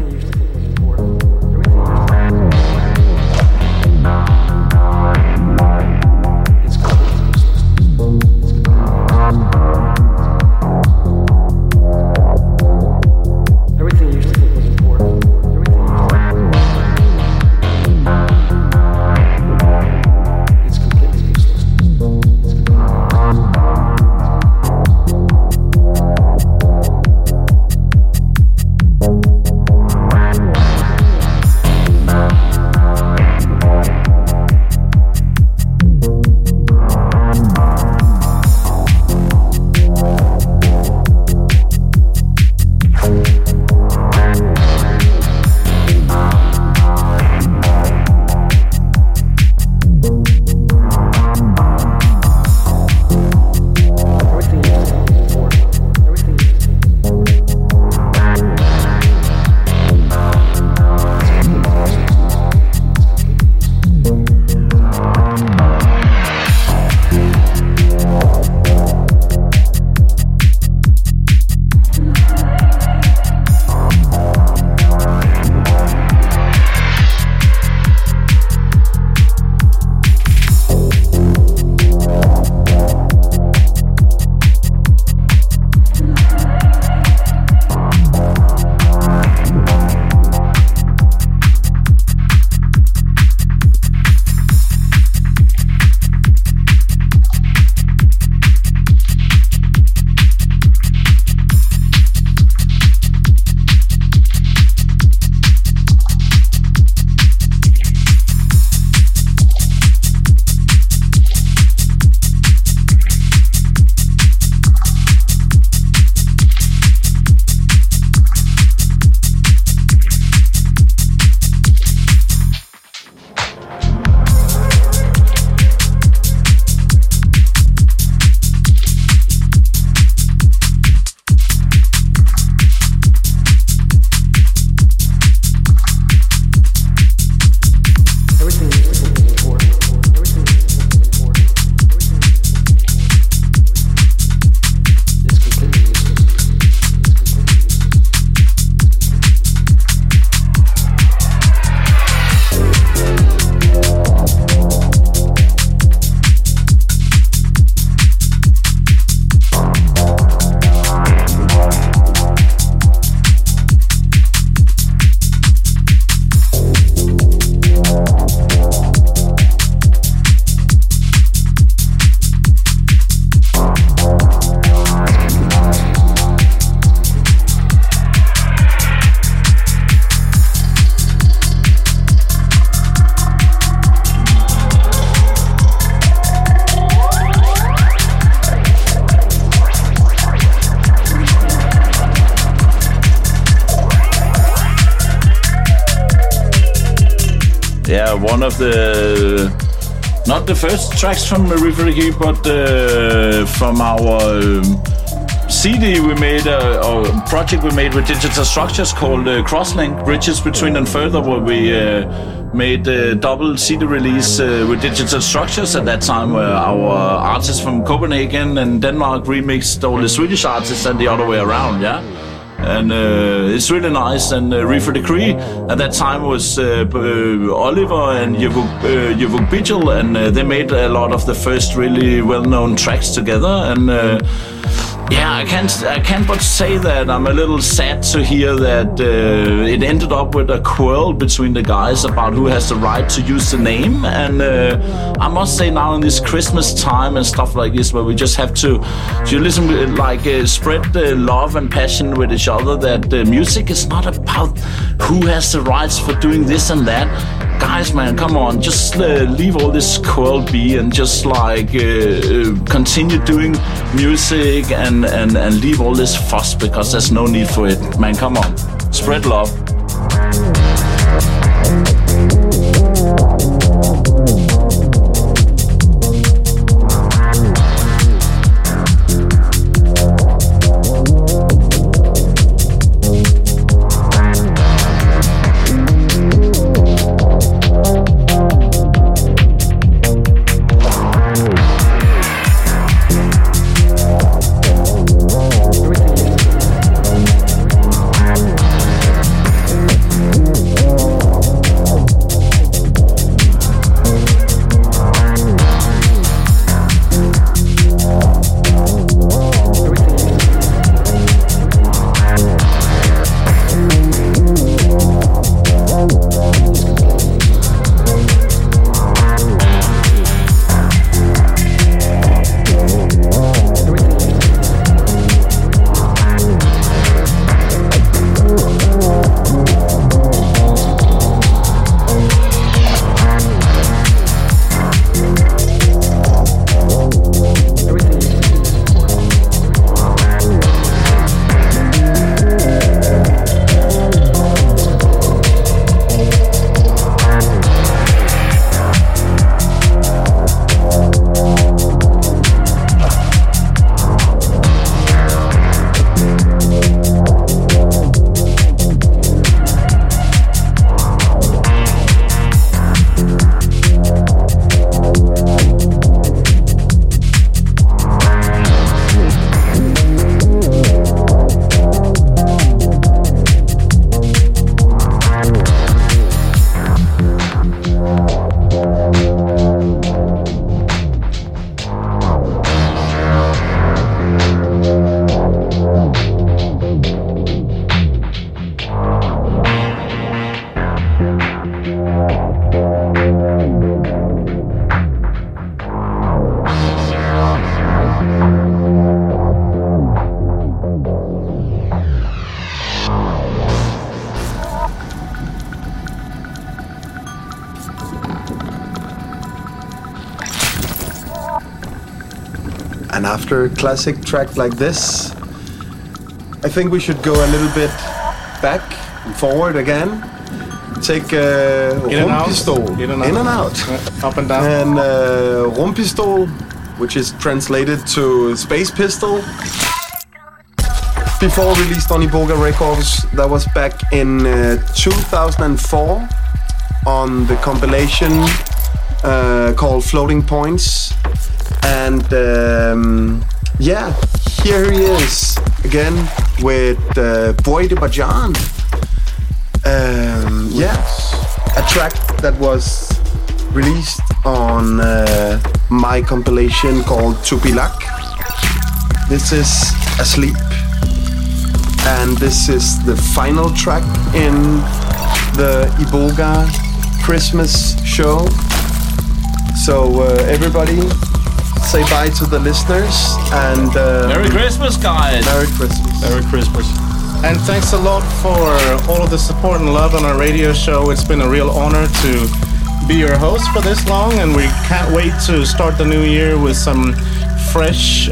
One of the, not the first tracks from Rivergy, but from our CD we made, or project we made with Digital Structures called Crosslink, Bridges Between and Further, where we made a double CD release with Digital Structures at that time, where our artists from Copenhagen and Denmark remixed all the Swedish artists and the other way around, yeah? And it's really nice. And Reefer Decree at that time was Oliver and Yvuk Bijel, and they made a lot of the first really well-known tracks together. And Yeah, I can't but say that I'm a little sad to hear that it ended up with a quarrel between the guys about who has the right to use the name. And I must say now in this Christmas time and stuff like this, where we just have to listen, like spread the love and passion with each other, that music is not about who has the rights for doing this and that. Guys, man, come on, just leave all this quarrel be and just like continue doing music and leave all this fuss, because there's no need for it. Man, come on, spread love. After a classic track like this, I think we should go a little bit back and forward again. Take Rumpistol, in and out. Up and down. And Rumpistol, which is translated to Space Pistol. Before released on Iboga Records, that was back in 2004 on the compilation called Floating Points. And yeah, here he is again with Boy de Bajan. Yeah, a track that was released on my compilation called Tupilak. This is Asleep, and this is the final track in the Iboga Christmas show. So everybody, say bye to the listeners, and Merry Christmas, guys! Merry Christmas. Merry Christmas. And thanks a lot for all of the support and love on our radio show. It's been a real honor to be your host for this long, and we can't wait to start the new year with some fresh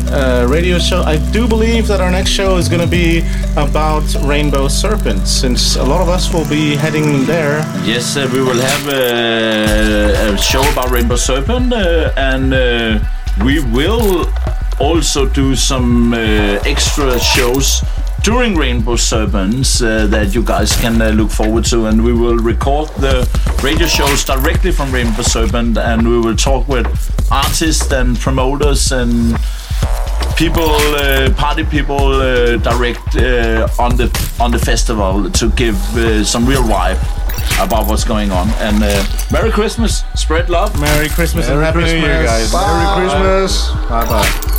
radio show. I do believe that our next show is going to be about rainbow serpents, since a lot of us will be heading there. Yes, we will have a show about rainbow serpent, and we will also do some extra shows during Rainbow Serpents that you guys can look forward to, and we will record the radio shows directly from Rainbow Serpent, and we will talk with artists and promoters and people, party people, direct on the festival to give some real vibe about what's going on. And Merry Christmas, spread love. Merry Christmas, and Happy New Year, guys. Bye. Merry Christmas. Bye bye.